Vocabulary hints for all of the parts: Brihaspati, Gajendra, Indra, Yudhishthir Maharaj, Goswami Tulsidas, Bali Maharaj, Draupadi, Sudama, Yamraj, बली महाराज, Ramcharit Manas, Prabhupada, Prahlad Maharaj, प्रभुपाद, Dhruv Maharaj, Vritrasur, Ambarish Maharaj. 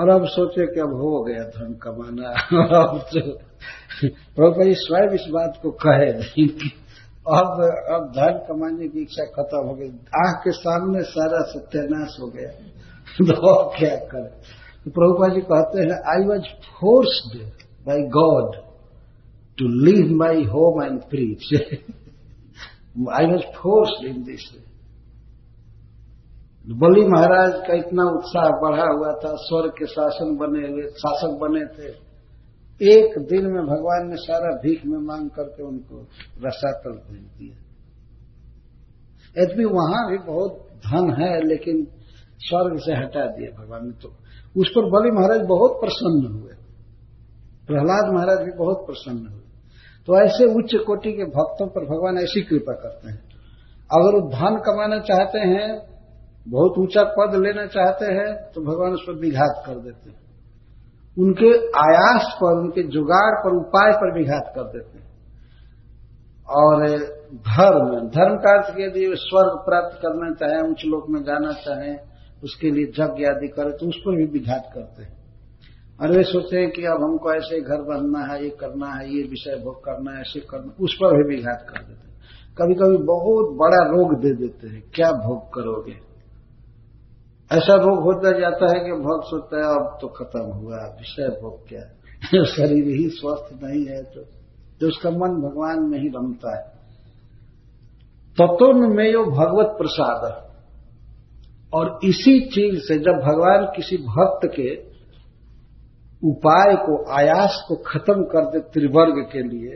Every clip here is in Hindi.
और अब सोचे कि अब हो गया धन कमाना। अब तो प्रभुपाद स्वयं इस बात को कहे अब धन कमाने की इच्छा खत्म हो गई, आंख के सामने सारा सत्यानाश हो गया, तो क्या करे। प्रभुपाद जी कहते हैं, I was forced by God to leave my home and preach. I was forced in this. बली महाराज का इतना उत्साह बढ़ा हुआ था, स्वर्ग के शासक बने थे। एक दिन में भगवान ने सारा भीख में मांग करके उनको रसातल भेज दिया। यद्यपि वहां भी बहुत धन है, लेकिन स्वर्ग से हटा दिया भगवान ने, तो उस पर बली महाराज बहुत प्रसन्न हुए, प्रहलाद महाराज भी बहुत प्रसन्न हुए। तो ऐसे उच्च कोटि के भक्तों पर भगवान ऐसी कृपा करते हैं। अगर वो धन कमाना चाहते हैं, बहुत ऊंचा पद लेना चाहते हैं, तो भगवान उस पर विघात कर देते हैं, उनके आयास पर, उनके जुगाड़ पर, उपाय पर विघात कर देते हैं। और धर्म कार्य यदि स्वर्ग प्राप्त करना चाहे, उच्च लोक में जाना चाहे, उसके लिए यज्ञ आदि करे, तो उस पर भी विघात करते हैं। और वे सोचते हैं कि अब हमको ऐसे घर बनना है, ये करना है, ये विषय भोग करना है, ऐसे करना, उस पर भी विघात कर देते हैं। कभी कभी बहुत बड़ा रोग दे देते हैं, क्या भोग करोगे। ऐसा रोग होता जाता है कि भक्त सोचता है अब तो खत्म हुआ, विषय भोग क्या है। शरीर ही स्वस्थ नहीं है तो उसका मन भगवान में ही रमता है। तत्वोन्मेयो भगवत प्रसाद। और इसी चीज से जब भगवान किसी भक्त के उपाय को, आयास को खत्म कर दे, त्रिवर्ग के लिए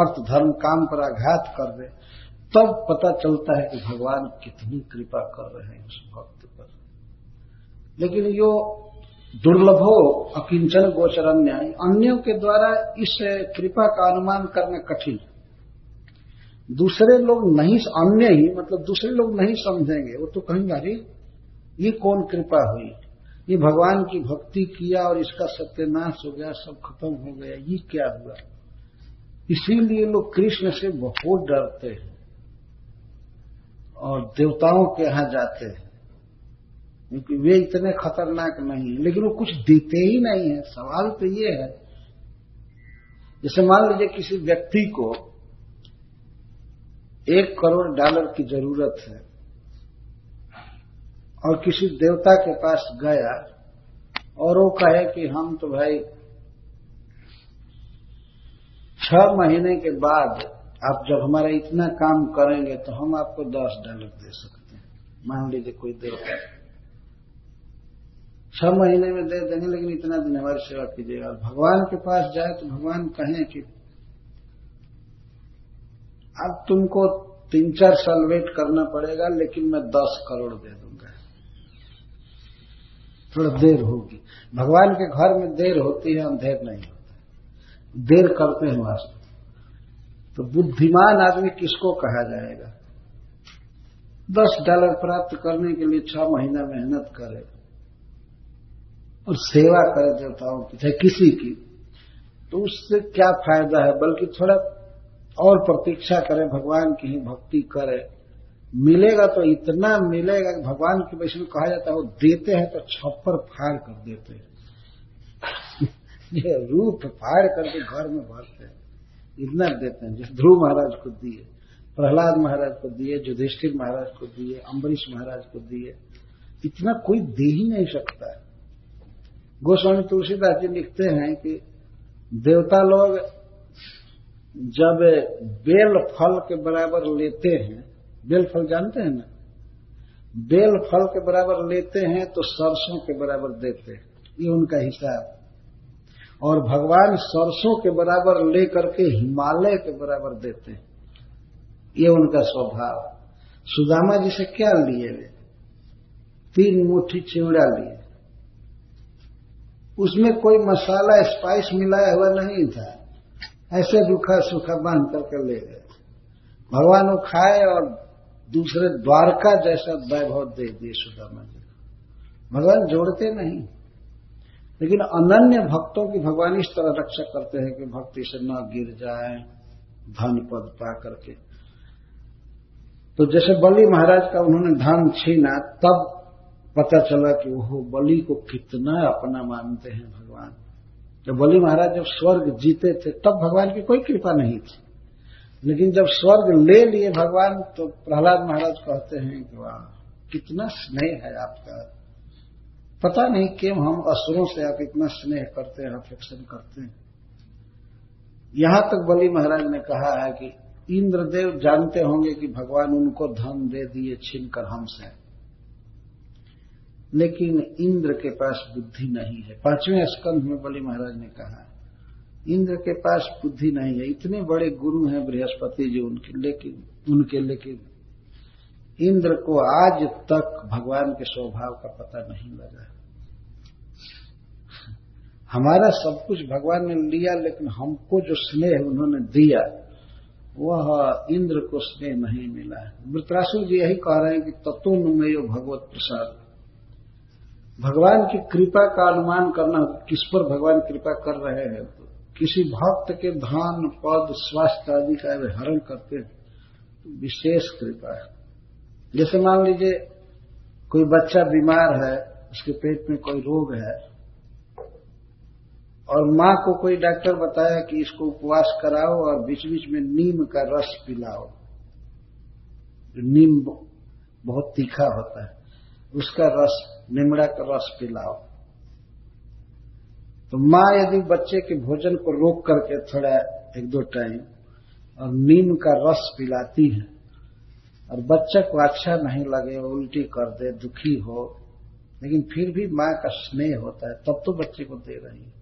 अर्थ धर्म काम पर आघात कर दे, तब पता चलता है कि भगवान कितनी कृपा कर रहे हैं उस भक्त पर। लेकिन यो दुर्लभो अकिंचन गोचरन्य, अन्यों के द्वारा इस कृपा का अनुमान करना कठिन है। दूसरे लोग नहीं, अन्य ही मतलब दूसरे लोग नहीं समझेंगे, वो तो कहेंगे अरे ये कौन कृपा हुई, ये भगवान की भक्ति किया और इसका सत्यानाश हो गया, सब खत्म हो गया, ये क्या हुआ। इसीलिए लोग कृष्ण से बहुत डरते हैं और देवताओं के यहां जाते हैं, क्योंकि वे इतने खतरनाक नहीं है। लेकिन वो कुछ देते ही नहीं है। सवाल तो ये है, जैसे मान लीजिए किसी व्यक्ति को $1 करोड़ की जरूरत है और किसी देवता के पास गया और वो कहे कि हम तो भाई 6 महीने के बाद आप जब हमारा इतना काम करेंगे तो हम आपको $10 दे सकते हैं। मान लीजिए कोई देवता 6 महीने में दे देंगे, लेकिन इतना दिन हमारी सेवा कीजिएगा। और भगवान के पास जाए तो भगवान कहें कि अब तुमको 3-4 साल वेट करना पड़ेगा, लेकिन मैं 10 करोड़ दे दूंगा। थोड़ा देर होगी, भगवान के घर में देर होती है, अंधेर नहीं होता, देर करते हैं वास्तव। तो बुद्धिमान आदमी किसको कहा जाएगा, $10 प्राप्त करने के लिए 6 महीना मेहनत करे और सेवा करे देवताओं की चाहे किसी की, तो उससे क्या फायदा है। बल्कि थोड़ा और प्रतीक्षा करे, भगवान की ही भक्ति करे, मिलेगा तो इतना मिलेगा कि भगवान के वैष्णव कहा जाता है वो देते हैं तो छप्पर फाड़ कर देते हैं। रूप फाड़ करके घर में भरते हैं, इतना देते हैं। जैसे ध्रुव महाराज को दिए, प्रहलाद महाराज को दिए, युधिष्ठिर महाराज को दिए, अम्बरीश महाराज को दिए, इतना कोई दे ही नहीं सकता। गोस्वामी तुलसीदास जी लिखते हैं कि देवता लोग जब बेल फल के बराबर लेते हैं, बेल फल जानते हैं ना, बेल फल के बराबर लेते हैं तो सरसों के बराबर देते हैं, ये उनका हिसाब। और भगवान सरसों के बराबर ले करके हिमालय के बराबर देते हैं, ये उनका स्वभाव। सुदामा जी से क्या लिए वे, 3 मुट्ठी चिवड़ा लिए, उसमें कोई मसाला स्पाइस मिलाया हुआ नहीं था, ऐसे रूखा सूखा बांध करके ले गए। भगवान वो खाए और दूसरे द्वारका जैसा वैभव दे दिए सुदामा जी को। भगवान जोड़ते नहीं, लेकिन अनन्य भक्तों की भगवान इस तरह रक्षा करते हैं कि भक्ति से न गिर जाए धन पद पा करके। तो जैसे बली महाराज का उन्होंने धन छीना, तब पता चला कि वो बलि को कितना अपना मानते हैं भगवान। जब बलि महाराज जब स्वर्ग जीते थे तब भगवान की कोई कृपा नहीं थी, लेकिन जब स्वर्ग ले लिए भगवान तो प्रहलाद महाराज कहते हैं कि वाह कितना स्नेह है आपका, पता नहीं क्यों हम असुरों से आप इतना स्नेह करते हैं, अफेक्शन करते हैं। यहां तक बलि महाराज ने कहा है कि इंद्रदेव जानते होंगे कि भगवान उनको धन दे दिए छीनकर हमसे, लेकिन इंद्र के पास बुद्धि नहीं है। पांचवें स्कंध में बलि महाराज ने कहा इंद्र के पास बुद्धि नहीं है, इतने बड़े गुरु हैं बृहस्पति जी उनके लेकिन इंद्र को आज तक भगवान के स्वभाव का पता नहीं लगा। हमारा सब कुछ भगवान ने लिया, लेकिन हमको जो स्नेह उन्होंने दिया वह इंद्र को स्नेह नहीं मिला। वृत्रासुर जी यही कह रहे हैं कि तत्वनुमेयो भगवत प्रसाद, भगवान की कृपा का अनुमान करना किस पर भगवान कृपा कर रहे हैं, तो किसी भक्त के धन पद स्वास्थ्य आदि का हरण करते हैं तो विशेष कृपा है। जैसे मान लीजिए कोई बच्चा बीमार है, उसके पेट में कोई रोग है और मां को कोई डॉक्टर बताया कि इसको उपवास कराओ और बीच बीच में नीम का रस पिलाओ, नीम बहुत तीखा होता है उसका रस, निमड़ा का रस पिलाओ, तो माँ यदि बच्चे के भोजन को रोक करके थोड़ा एक दो टाइम और नीम का रस पिलाती है और बच्चा को अच्छा नहीं लगे, उल्टी कर दे, दुखी हो, लेकिन फिर भी माँ का स्नेह होता है तब तो बच्चे को दे रही है।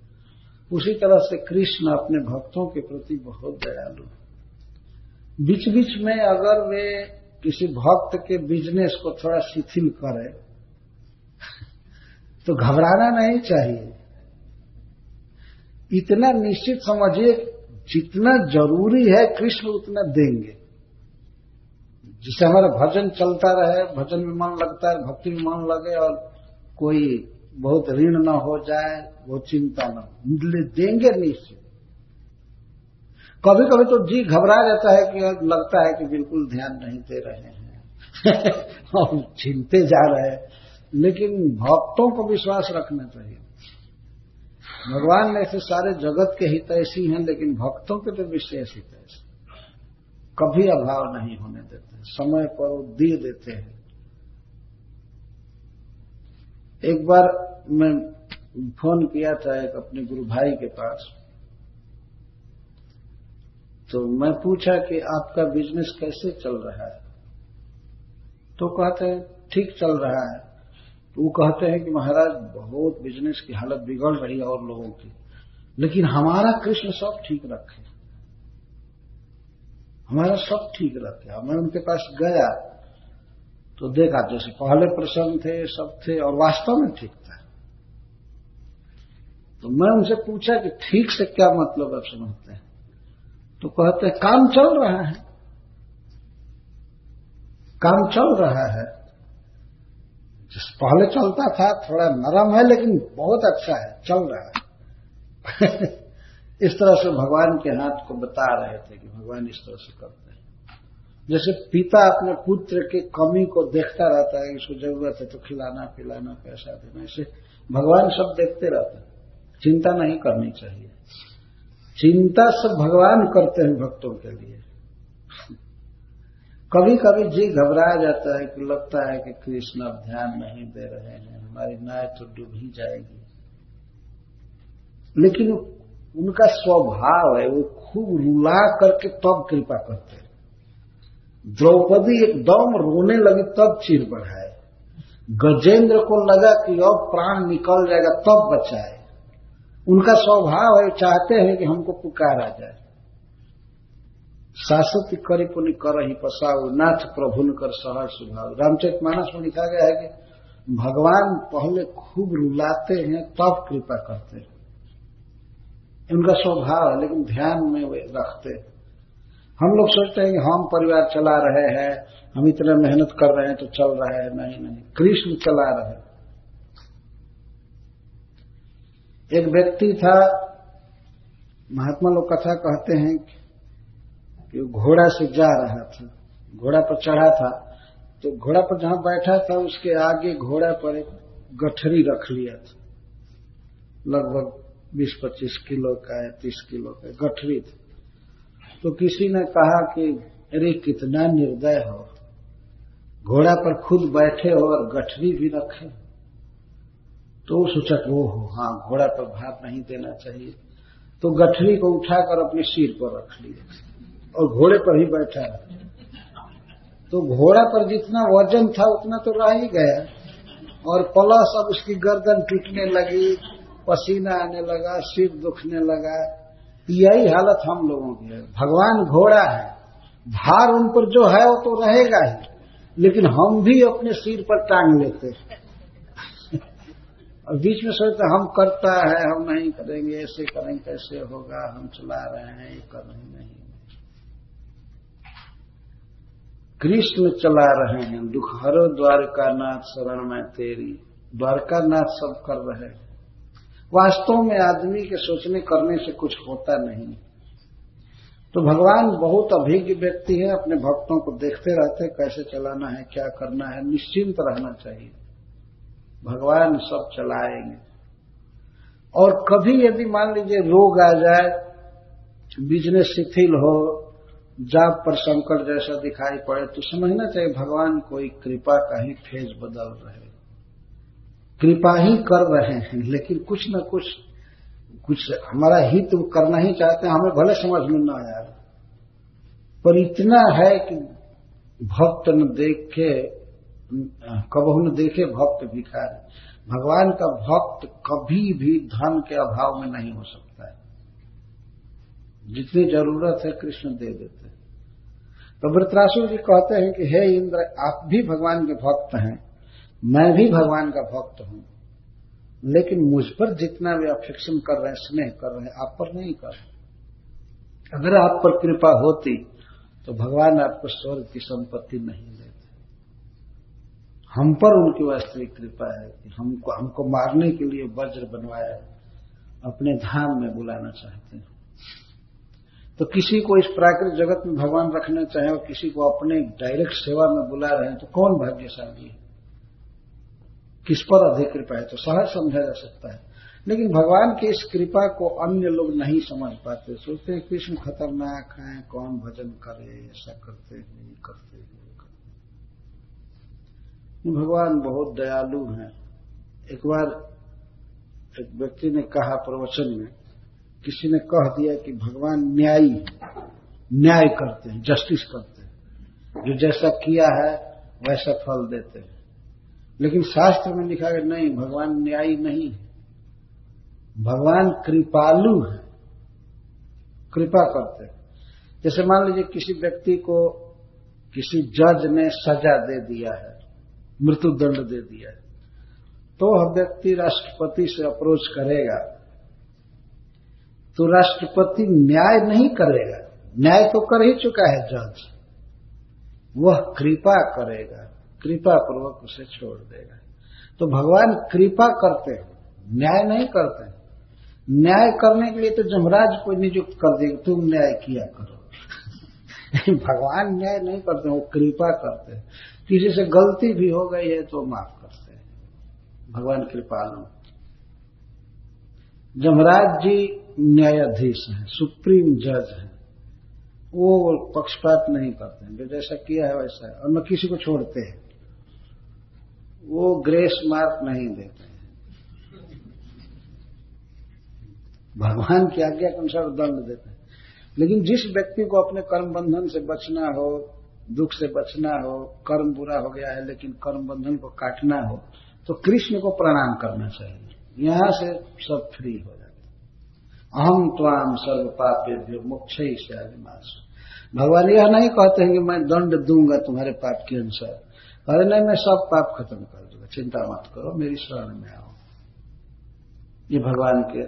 उसी तरह से कृष्ण अपने भक्तों के प्रति बहुत दयालु है। बीच बीच में अगर वे किसी भक्त के बिजनेस को थोड़ा शिथिल करे तो घबराना नहीं चाहिए, इतना निश्चित समझिए जितना जरूरी है कृष्ण उतना देंगे, जिससे हमारा भजन चलता रहे, भजन में मन लगता है, भक्ति में मन लगे और कोई बहुत ऋण न हो जाए, वो चिंता न हो, देंगे निश्चित। कभी कभी तो जी घबरा जाता है कि लगता है कि बिल्कुल ध्यान नहीं दे रहे हैं और छीनते जा रहे हैं, लेकिन भक्तों को विश्वास रखना चाहिए। भगवान ऐसे सारे जगत के हितैषी हैं, लेकिन भक्तों के तो विशेष हितैषी, कभी अभाव नहीं होने देते, समय पर वो दे देते हैं। एक बार मैं फोन किया था एक अपने गुरु भाई के पास, तो मैं पूछा कि आपका बिजनेस कैसे चल रहा है, तो कहते हैं ठीक चल रहा है। तो वो कहते हैं कि महाराज बहुत बिजनेस की हालत बिगड़ रही है और लोगों की, लेकिन हमारा कृष्ण सब ठीक रखे, हमारा सब ठीक रखे। मैं उनके पास गया तो देखा जैसे पहले प्रसन्न थे, सब थे और वास्तव में ठीक था। तो मैं उनसे पूछा कि ठीक से क्या मतलब आप समझते हैं, तो कहते हैं काम चल रहा है, काम चल रहा है, जिस पहले चलता था थोड़ा नरम है लेकिन बहुत अच्छा है, चल रहा है इस तरह से भगवान के हाथ को बता रहे थे कि भगवान इस तरह से करते हैं। जैसे पिता अपने पुत्र के कमी को देखता रहता है, इसको जरूरत है तो खिलाना पिलाना पैसा देना, ऐसे भगवान सब देखते रहते हैं। चिंता नहीं करनी चाहिए, चिंता सब भगवान करते हैं भक्तों के लिए। कभी कभी जी घबरा जाता है कि लगता है कि कृष्ण अब ध्यान नहीं दे रहे हैं, हमारी नाव तो डूब ही जाएगी, लेकिन उनका स्वभाव है वो खूब रुला करके तब कृपा करते हैं। द्रौपदी एकदम रोने लगी तब चीर बढ़ाए, गजेंद्र को लगा कि अब प्राण निकल जाएगा तब बचाए। उनका स्वभाव है, चाहते हैं कि हमको पुकारा जाए। शासति करी पुनि कर ही पसाऊ नाथ प्रभुन कर सहर सुभाव। रामचरित मानस में लिखा गया है कि भगवान पहले खूब रुलाते हैं तब कृपा करते हैं, उनका स्वभाव है, लेकिन ध्यान में वे रखते हैं। हम लोग सोचते हैं कि हम परिवार चला रहे हैं, हम इतना मेहनत कर रहे हैं तो चल रहा है, नहीं, कृष्ण चला रहे हैं। एक व्यक्ति था, महात्मा लोग कथा कहते हैं कि घोड़ा से जा रहा था, घोड़ा पर चढ़ा था, तो घोड़ा पर जहां बैठा था उसके आगे घोड़ा पर एक गठरी रख लिया था, लगभग 20-25 किलो का या 30 किलो का गठरी था। तो किसी ने कहा कि अरे कितना निर्दय हो, घोड़ा पर खुद बैठे हो और गठरी भी रखे। तो सोचा वो हो, हाँ घोड़ा पर भार नहीं देना चाहिए, तो गठरी को उठाकर अपने सिर पर रख लिया और घोड़े पर ही बैठा। तो घोड़ा पर जितना वजन था उतना तो रह ही गया, और प्लस अब उसकी गर्दन टूटने लगी, पसीना आने लगा, सिर दुखने लगा। यही हालत हम लोगों की है। भगवान घोड़ा है, भार उन पर जो है वो तो रहेगा ही, लेकिन हम भी अपने सिर पर टांग लेते हैं और बीच में सोचते हम करता है, हम नहीं करेंगे, ऐसे करेंगे, कैसे होगा, हम चला रहे हैं, ये कर रहे नहीं। कृष्ण चला रहे हैं, दुख हरो द्वारकानाथ शरण में तेरी, द्वारकानाथ सब कर रहे हैं। वास्तव में आदमी के सोचने करने से कुछ होता नहीं। तो भगवान बहुत अभिज्ञ व्यक्ति है, अपने भक्तों को देखते रहते हैं कैसे चलाना है, क्या करना है, निश्चिंत रहना चाहिए। भगवान सब चलाएंगे। और कभी यदि मान लीजिए रोग आ जाए, बिजनेस शिथिल हो, जाप पर संकट जैसा दिखाई पड़े, तो समझना चाहिए भगवान कोई कृपा का ही फेज बदल रहे, कृपा ही कर रहे हैं, लेकिन कुछ न कुछ कुछ हमारा हित करना ही चाहते हैं। हमें भले समझ में न आया, पर इतना है कि भक्त न देखे कबहु न देखे भक्त भिखारी। भगवान का भक्त कभी भी धन के अभाव में नहीं हो सकता है, जितनी जरूरत है कृष्ण दे देते हैं। तो वृत्रासुर जी कहते हैं कि हे इंद्र, आप भी भगवान के भक्त हैं, मैं भी भगवान का भक्त हूं, लेकिन मुझ पर जितना वे अफेक्शन कर रहे हैं, स्नेह कर रहे हैं, आप पर नहीं कर रहे। अगर आप पर कृपा होती तो भगवान आपको स्वर्ग की संपत्ति नहीं देते। हम पर उनकी वास्तविक कृपा है कि हमको मारने के लिए वज्र बनवाया, अपने धाम में बुलाना चाहते हैं। तो किसी को इस प्राकृतिक जगत में भगवान रखना चाहे और किसी को अपने डायरेक्ट सेवा में बुला रहे हैं, तो कौन भाग्यशाली है, किस पर अधिक कृपा है, तो सहज समझा जा सकता है। लेकिन भगवान की इस कृपा को अन्य लोग नहीं समझ पाते, सोचते हैं कृष्ण खतरनाक हैं, कौन भजन करे, ऐसा करते नहीं करते, नहीं करते। भगवान बहुत दयालु हैं। एक बार एक व्यक्ति ने कहा प्रवचन में, किसी ने कह दिया कि भगवान न्याय करते हैं, जस्टिस करते हैं, जो जैसा किया है वैसा फल देते हैं। लेकिन शास्त्र में लिखा गया नहीं, भगवान न्यायी नहीं है, भगवान कृपालु है, कृपा करते हैं। जैसे मान लीजिए किसी व्यक्ति को किसी जज ने सजा दे दिया है, मृत्युदंड दे दिया है, तो वह व्यक्ति राष्ट्रपति से अप्रोच करेगा, तो राष्ट्रपति न्याय नहीं करेगा, न्याय तो कर ही चुका है जज, वह कृपा करेगा, कृपा पूर्वक उसे छोड़ देगा। तो भगवान कृपा करते हैं, न्याय नहीं करते हैं। न्याय करने के लिए तो जमराज को नियुक्त कर देगा, तुम न्याय किया करो भगवान न्याय नहीं करते, वो कृपा करते हैं। किसी से गलती भी हो गई है तो माफ करते हैं, भगवान कृपालु। जमराज जी न्यायाधीश हैं, सुप्रीम जज हैं, वो पक्षपात नहीं करते हैं, जो जैसा किया है वैसा है, और न किसी को छोड़ते हैं, वो ग्रेस मार्क नहीं देते हैं। भगवान की आज्ञा के अनुसार दंड देते हैं। लेकिन जिस व्यक्ति को अपने कर्म बंधन से बचना हो, दुख से बचना हो, कर्म बुरा हो गया है लेकिन कर्म बंधन को काटना हो, तो कृष्ण को प्रणाम करना चाहिए, यहां से सब फ्री हो जाए। अहम त्वाम सर्व पापेभ्यो मोक्षयिष्यामि मा। भगवान यह नहीं कहते हैं कि मैं दंड दूंगा तुम्हारे पाप के अनुसार, अरे नहीं मैं सब पाप खत्म कर दूंगा, चिंता मत करो, मेरी शरण में आओ। ये भगवान के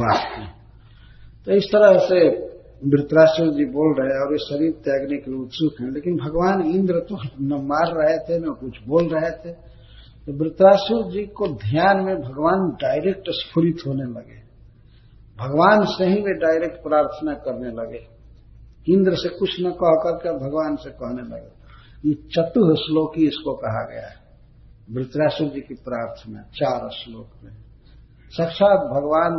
वाक्य। तो इस तरह से वृत्रासुर जी बोल रहे हैं और ये शरीर त्यागने के लिए उत्सुक हैं, लेकिन भगवान इंद्र तो न मार रहे थे न कुछ बोल रहे थे। तो वृत्रासुर जी को ध्यान में भगवान डायरेक्ट स्फुरित होने लगे, भगवान से ही वे डायरेक्ट प्रार्थना करने लगे, इंद्र से कुछ न कह करके भगवान से कहने लगे। ये चतुः श्लोकी इसको कहा गया है। वृत्रासुर जी की प्रार्थना 4 श्लोक में साक्षात भगवान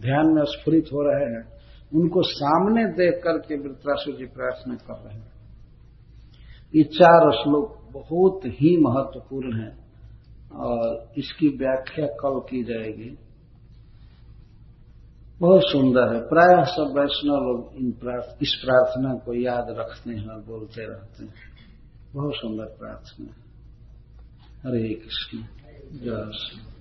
ध्यान में स्फुरित हो रहे हैं, उनको सामने देख करके वृत्रासुर जी प्रार्थना कर रहे हैं। ये 4 श्लोक बहुत ही महत्वपूर्ण है और इसकी व्याख्या कल की जाएगी। बहुत सुंदर है। प्रायः सब वैष्णव लोग इस प्रार्थना को याद रखते हैं और बोलते रहते हैं। बहुत सुंदर प्रार्थना। हरे कृष्ण। जय श्री